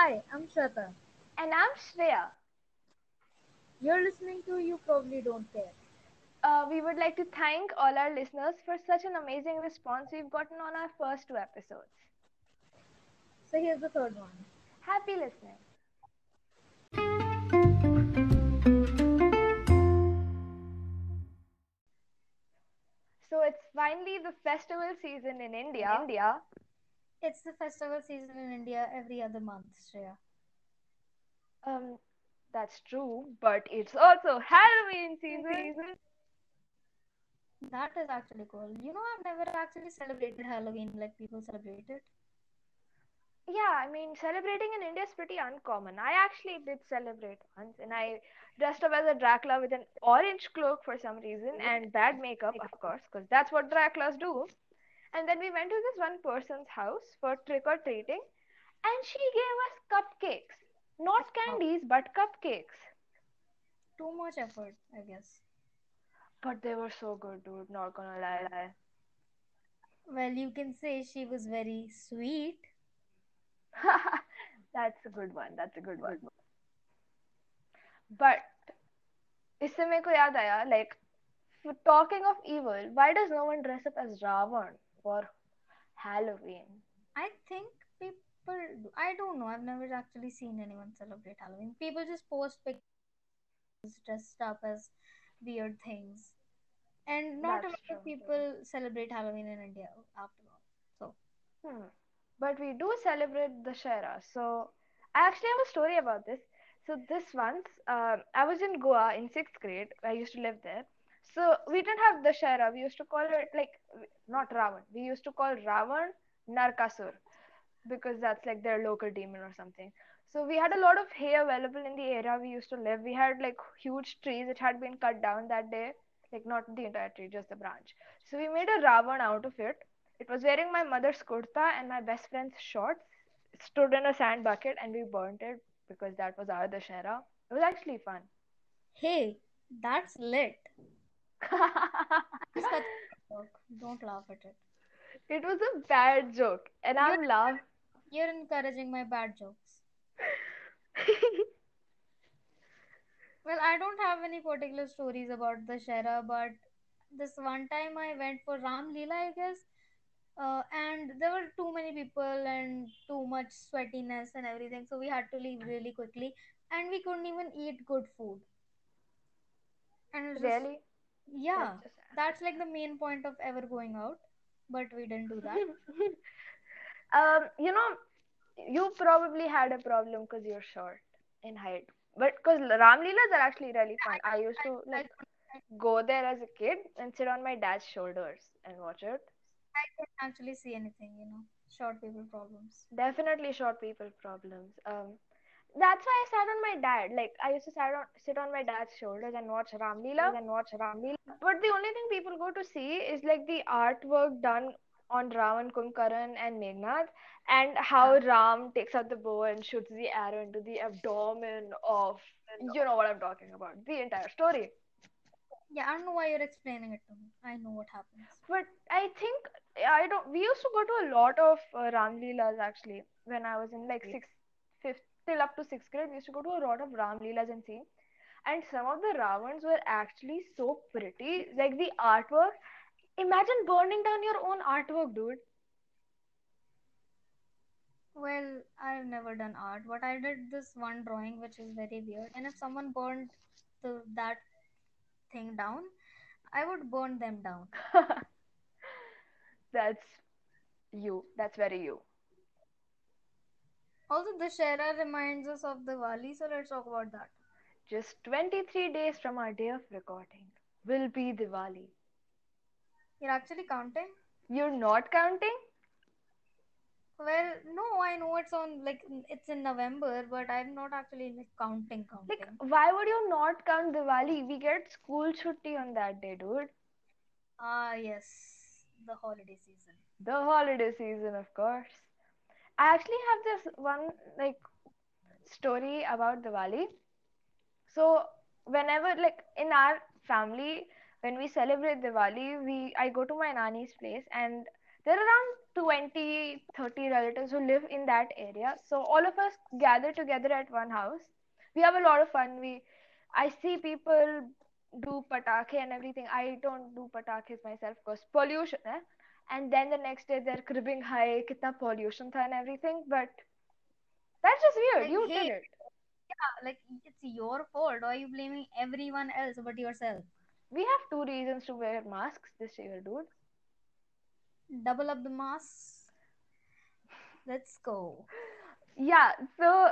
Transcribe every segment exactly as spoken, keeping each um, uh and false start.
Hi, I'm Shweta. And I'm Shreya. You're listening to You Probably Don't Care. Uh, we would like to thank all our listeners for such an amazing response we've gotten on our first two episodes. So here's the third one. Happy listening. So it's finally the festival season in India. In India. It's the festival season in India every other month, Shreya. Um, that's true, but it's also Halloween season. That is actually cool. You know, I've never actually celebrated Halloween like people celebrate it. Yeah, I mean, celebrating in India is pretty uncommon. I actually did celebrate once, and I dressed up as a Dracula with an orange cloak for some reason, and bad makeup, of course, because that's what Draculas do. And then we went to this one person's house for trick-or-treating, and she gave us cupcakes. Not candies, but cupcakes. Too much effort, I guess. But they were so good, dude, not gonna lie. lie. Well, you can say she was very sweet. That's a good one, that's a good one. But, isse meko yaad aaya, like, talking of evil, why does no one dress up as Ravan for Halloween? I think people, I don't know, I've never actually seen anyone celebrate Halloween. People just post pictures dressed up as weird things. And not a lot of people celebrate Halloween in India after all. So. Hmm. But we do celebrate Dussehra. So, I actually have a story about this. So, this once, uh, I was in Goa in sixth grade. I used to live there. So, we didn't have Dussehra. We used to call it, like, not Ravan. We used to call Ravan Narkasur, because that's like their local demon or something. So, we had a lot of hay available in the area we used to live. We had, like, huge trees. It had been cut down that day. Like, not the entire tree, just the branch. So, we made a Ravan out of it. It was wearing my mother's kurta and my best friend's shorts. It stood in a sand bucket and we burnt it because that was our Dussehra. It was actually fun. Hey, that's lit. Don't laugh at it. It was a bad joke, and you're, I'm laughing. You're encouraging my bad jokes. Well, I don't have any particular stories about Dussehra, but this one time I went for Ram Leela, I guess, uh, and there were too many people and too much sweatiness and everything, so we had to leave really quickly, and we couldn't even eat good food. And just, really? Yeah, that's, that's like the main point of ever going out, but we didn't do that. um, you know, you probably had a problem because you're short in height, but because Ram Leelas are actually really fun. I, I used I, to like I, go there as a kid and sit on my dad's shoulders and watch it. I couldn't actually see anything, you know, short people problems. Definitely short people problems. Um. That's why I sat on my dad. Like, I used to sat on, sit on my dad's shoulders and watch Ram Leela and watch Ram Leela. But the only thing people go to see is like the artwork done on Ravan, Kunkaran and Meghnad, and how Ram takes out the bow and shoots the arrow into the abdomen of, you know what I'm talking about, the entire story. Yeah, I don't know why you're explaining it to me. I know what happens. But I think, I don't, we used to go to a lot of uh, Ram Leelas actually when I was in like sixth, fifth. Till up to sixth grade, we used to go to a lot of Ram Leelas and see. And some of the Ravans were actually so pretty. Like the artwork. Imagine burning down your own artwork, dude. Well, I've never done art, but I did this one drawing which is very weird. And if someone burned the, that thing down, I would burn them down. That's you. That's very you. Also, Dussehra reminds us of Diwali, so let's talk about that. Just twenty-three days from our day of recording will be Diwali. You're actually counting? You're not counting? Well, no, I know it's on, like, it's in November, but I'm not actually like, counting, counting. Like, why would you not count Diwali? We get school chutti on that day, dude. Ah, yes. The holiday season. The holiday season, of course. I actually have this one like story about Diwali. So whenever like in our family, when we celebrate Diwali, we I go to my nani's place and there are around twenty, thirty relatives who live in that area. So all of us gather together at one house. We have a lot of fun. We, I see people do patakhe and everything. I don't do patakhis myself because pollution. Eh? And then the next day they're cribbing, hi, kitna pollution tha and everything. But that's just weird. Like, you hey, did it. Yeah, like it's your fault. Or are you blaming everyone else but yourself? We have two reasons to wear masks this year, dude. Double up the masks. Let's go. Yeah, so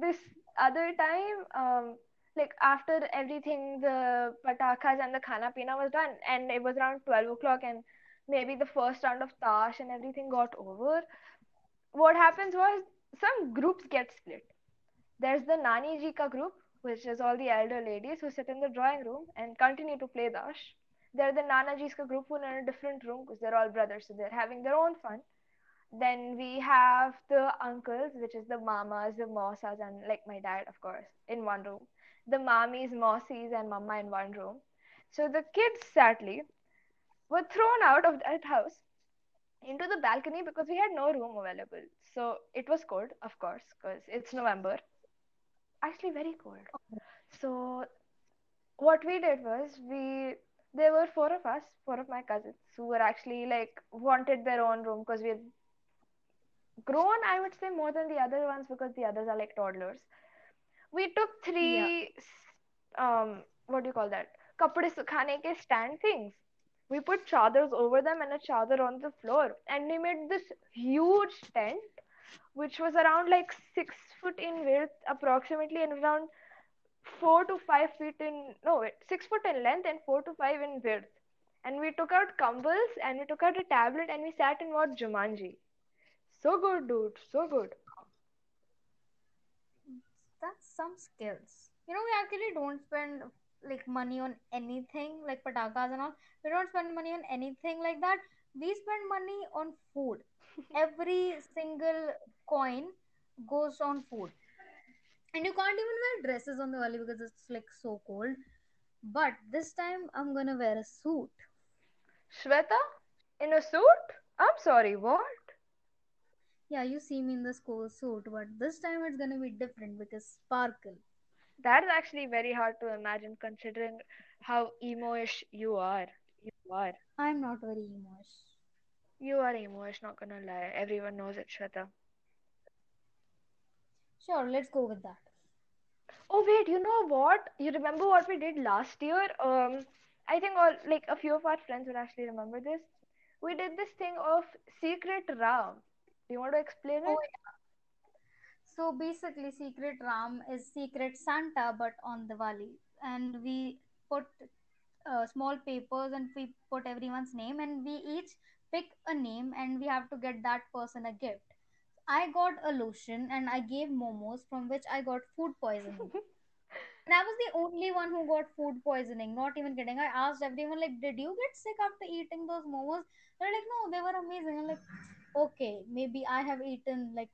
this other time, um, like after everything, the patakas and the khana pina was done, and it was around twelve o'clock, and maybe the first round of Tash and everything got over. What happens was some groups get split. There's the Nani Jika group, which is all the elder ladies who sit in the drawing room and continue to play Tash. They're the Nana Jiska group who are in a different room because they're all brothers, so they're having their own fun. Then we have the uncles, which is the mamas, the mossas, and like my dad, of course, in one room. The mommies, mossies, and mama in one room. So the kids, sadly, were thrown out of that house into the balcony because we had no room available. So it was cold, of course, because it's November. Actually, very cold. So what we did was we... There were four of us, four of my cousins, who were actually like wanted their own room because we had grown, I would say, more than the other ones because the others are like toddlers. We took three, yeah. um, what do you call that? Kapde sukhane ke stand things. We put chadars over them and a chadar on the floor, and we made this huge tent, which was around like six foot in width, approximately, and around four to five feet in, no, wait, six foot in length and four to five in width. And we took out cumbles and we took out a tablet and we sat and watched Jumanji. So good, dude. So good. That's some skills. You know, we actually don't spend like money on anything like patakas and all. We don't spend money on anything like that. We spend money on food. Every single coin goes on food. And you can't even wear dresses on the Diwali because it's like so cold. But this time I'm going to wear a suit. Shweta? In a suit? I'm sorry, what? Yeah, you see me in the school suit. But this time it's going to be different because sparkle. That is actually very hard to imagine considering how emo-ish you are. You are. I'm not very emo-ish. You are emo-ish, not going to lie. Everyone knows it, Shweta. Sure, let's go with that. Oh wait, you know what? You remember what we did last year? Um, I think all like a few of our friends would actually remember this. We did this thing of Secret Ram. Do you want to explain oh, it? Yeah. So basically, Secret Ram is Secret Santa but on Diwali, and we put uh, small papers and we put everyone's name, and we each pick a name, and we have to get that person a gift. I got a lotion and I gave momos, from which I got food poisoning. And I was the only one who got food poisoning, not even kidding. I asked everyone, like, did you get sick after eating those momos? They're like, no, they were amazing. I'm like, okay, maybe I have eaten, like,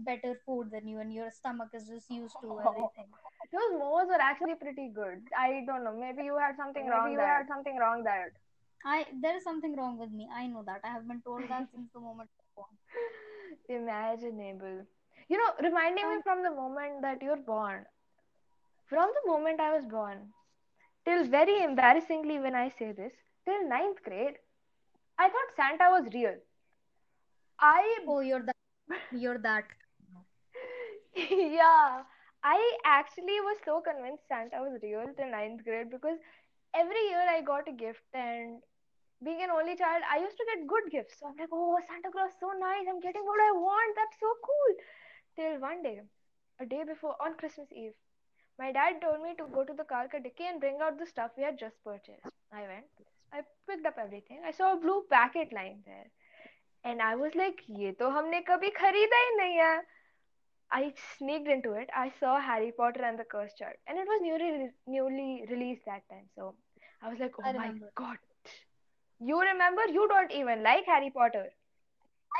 better food than you and your stomach is just used to everything. Those momos were actually pretty good. I don't know. Maybe you had something maybe wrong you had something wrong there. I, there is something wrong with me. I know that. I have been told that since the moment I was born. Imaginable. You know, reminding me from the moment that you're born. From the moment I was born, till very embarrassingly when I say this, till ninth grade, I thought Santa was real. I... Oh, you're that. You're that. Yeah. I actually was so convinced Santa was real till ninth grade because every year I got a gift, and being an only child, I used to get good gifts. So I'm like, oh, Santa Claus, so nice. I'm getting what I want. That's so cool. Till one day, a day before, on Christmas Eve, my dad told me to go to the car ka dikke and bring out the stuff we had just purchased. I went. I picked up everything. I saw a blue packet lying there. And I was like, ye to humne kabhi kharida hi nahi hai. I sneaked into it. I saw Harry Potter and the Cursed Child. And it was newly, newly released that time. So I was like, oh my God. You remember? You don't even like Harry Potter.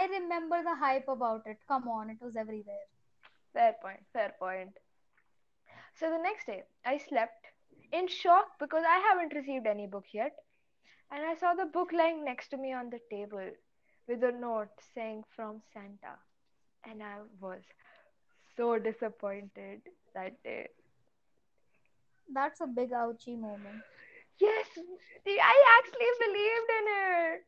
I remember the hype about it. Come on, it was everywhere. Fair point, fair point. So the next day, I slept in shock because I haven't received any book yet. And I saw the book lying next to me on the table, with a note saying from Santa. And I was so disappointed that day. That's a big ouchie moment. Yes, I actually believed in it.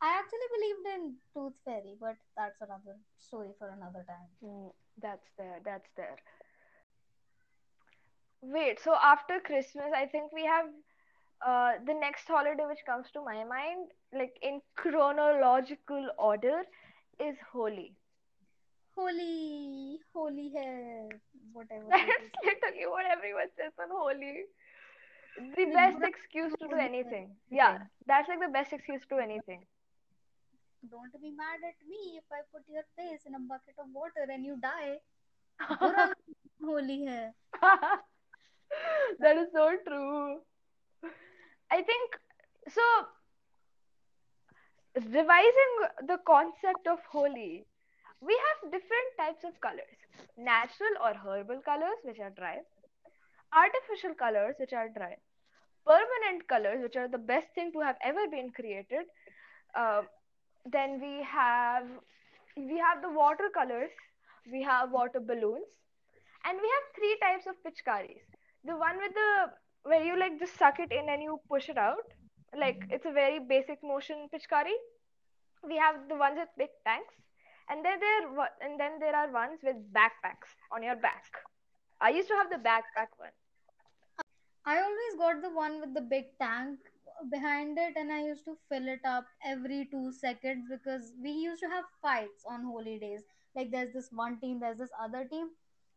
I actually believed in Tooth Fairy, but that's another story for another time. Mm, that's there, that's there. Wait, so after Christmas, I think we have uh, the next holiday which comes to my mind, like in chronological order, is Holi. Holi, Holi hair, whatever. That's literally what everyone says on Holi. The best excuse to do anything. Yeah, that's like the best excuse to do anything. Don't be mad at me if I put your face in a bucket of water and you die. Holi hai. That is so true. I think, so, revising the concept of Holi, we have different types of colors. Natural or herbal colors, which are dry. Artificial colors, which are dry. Permanent colors, which are the best thing to have ever been created. Uh, then we have we have the watercolors, we have water balloons, and we have three types of pichkaris. The one with the where you like just suck it in and you push it out, like it's a very basic motion pichkari. We have the ones with big tanks, and then there and then there are ones with backpacks on your back. I used to have the backpack one. I always got the one with the big tank behind it, and I used to fill it up every two seconds because we used to have fights on holy days. Like there's this one team, there's this other team.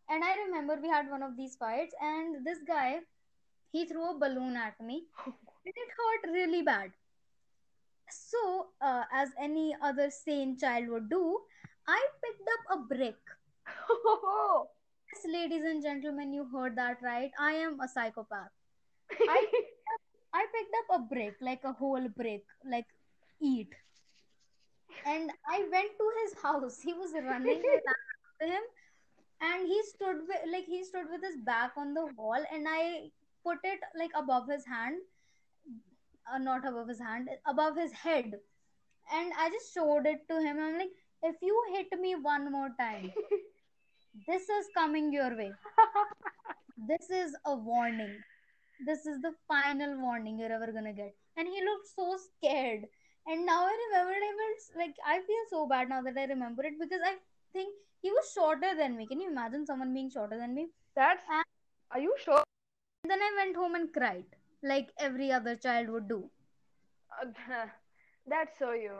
And I remember we had one of these fights, and this guy, he threw a balloon at me and it hurt really bad. So, uh, as any other sane child would do, I picked up a brick. Yes, ladies and gentlemen, you heard that right. I am a psychopath. I, picked up, I picked up a brick, like a whole brick, like eat. And I went to his house. He was running after him, and he stood with, like he stood with his back on the wall, and I put it like above his hand, uh, not above his hand, above his head, and I just showed it to him. I'm like, if you hit me one more time. This is coming your way. This is a warning. This is the final warning you're ever gonna get. And he looked so scared. And now I remember him. Like, I feel so bad now that I remember it, because I think he was shorter than me. Can you imagine someone being shorter than me? That's. And are you sure? Then I went home and cried, like every other child would do. That's so you.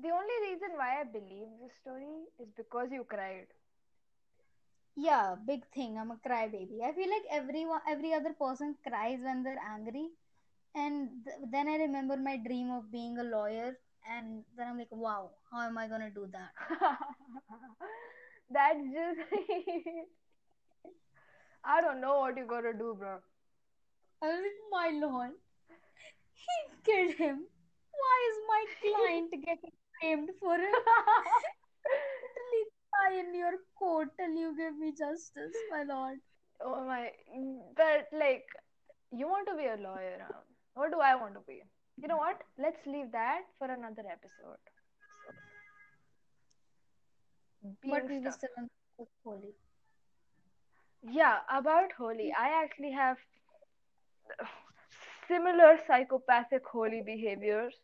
The only reason why I believe this story is because you cried. Yeah, big thing. I'm a crybaby. I feel like everyone, every other person cries when they're angry. And th- then I remember my dream of being a lawyer. And then I'm like, wow, how am I going to do that? That's just... I don't know what you're going to do, bro. I was like, my lord, he killed him. Why is my client getting framed for him? In your court till you give me justice, my lord. Oh my, but like, you want to be a lawyer, huh? What do I want to be? You know what? Let's leave that for another episode. So, but we were still on Holi. Yeah, about Holi, I actually have similar psychopathic Holi behaviors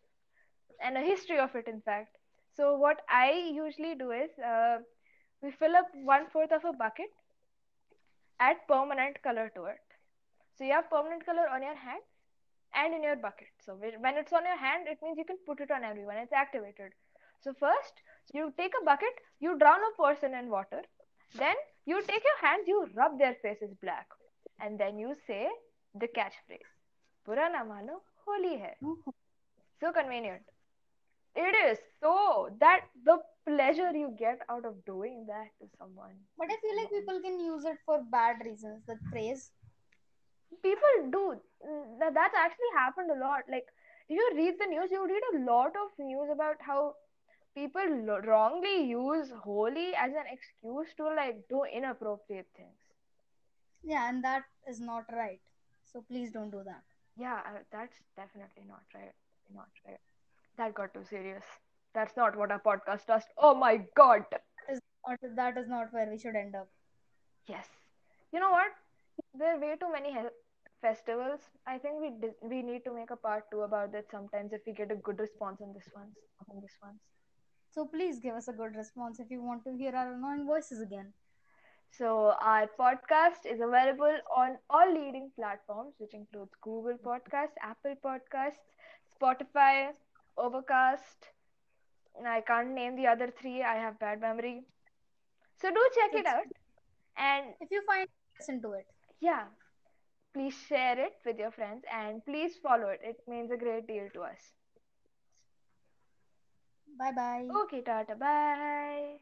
and a history of it, in fact. So what I usually do is, uh, we fill up one-fourth of a bucket, add permanent color to it. So you have permanent color on your hand and in your bucket. So when it's on your hand, it means you can put it on everyone. It's activated. So first, you take a bucket, you drown a person in water. Then you take your hands, you rub their faces black. And then you say the catchphrase, Purana mano, Holi hai. So convenient. It is so that the pleasure you get out of doing that to someone. But I feel like people can use it for bad reasons, that phrase. People do. That's actually happened a lot. Like, if you read the news, you read a lot of news about how people wrongly use Holi as an excuse to like do inappropriate things. Yeah, and that is not right. So please don't do that. Yeah, that's definitely not right. Not right. That got too serious. That's not what our podcast does. Oh my god. That is not, that is not where we should end up. Yes. You know what? There are way too many he- festivals. I think we di- we need to make a part two about that sometimes if we get a good response on this ones. On this ones. So please give us a good response if you want to hear our annoying voices again. So our podcast is available on all leading platforms, which includes Google Podcasts, Apple Podcasts, Spotify, Overcast. And I can't name the other three. I have bad memory. So do check it's, it out. And if you find, listen to it. Yeah. Please share it with your friends and please follow it. It means a great deal to us. Bye-bye. Okay, Tata. Bye.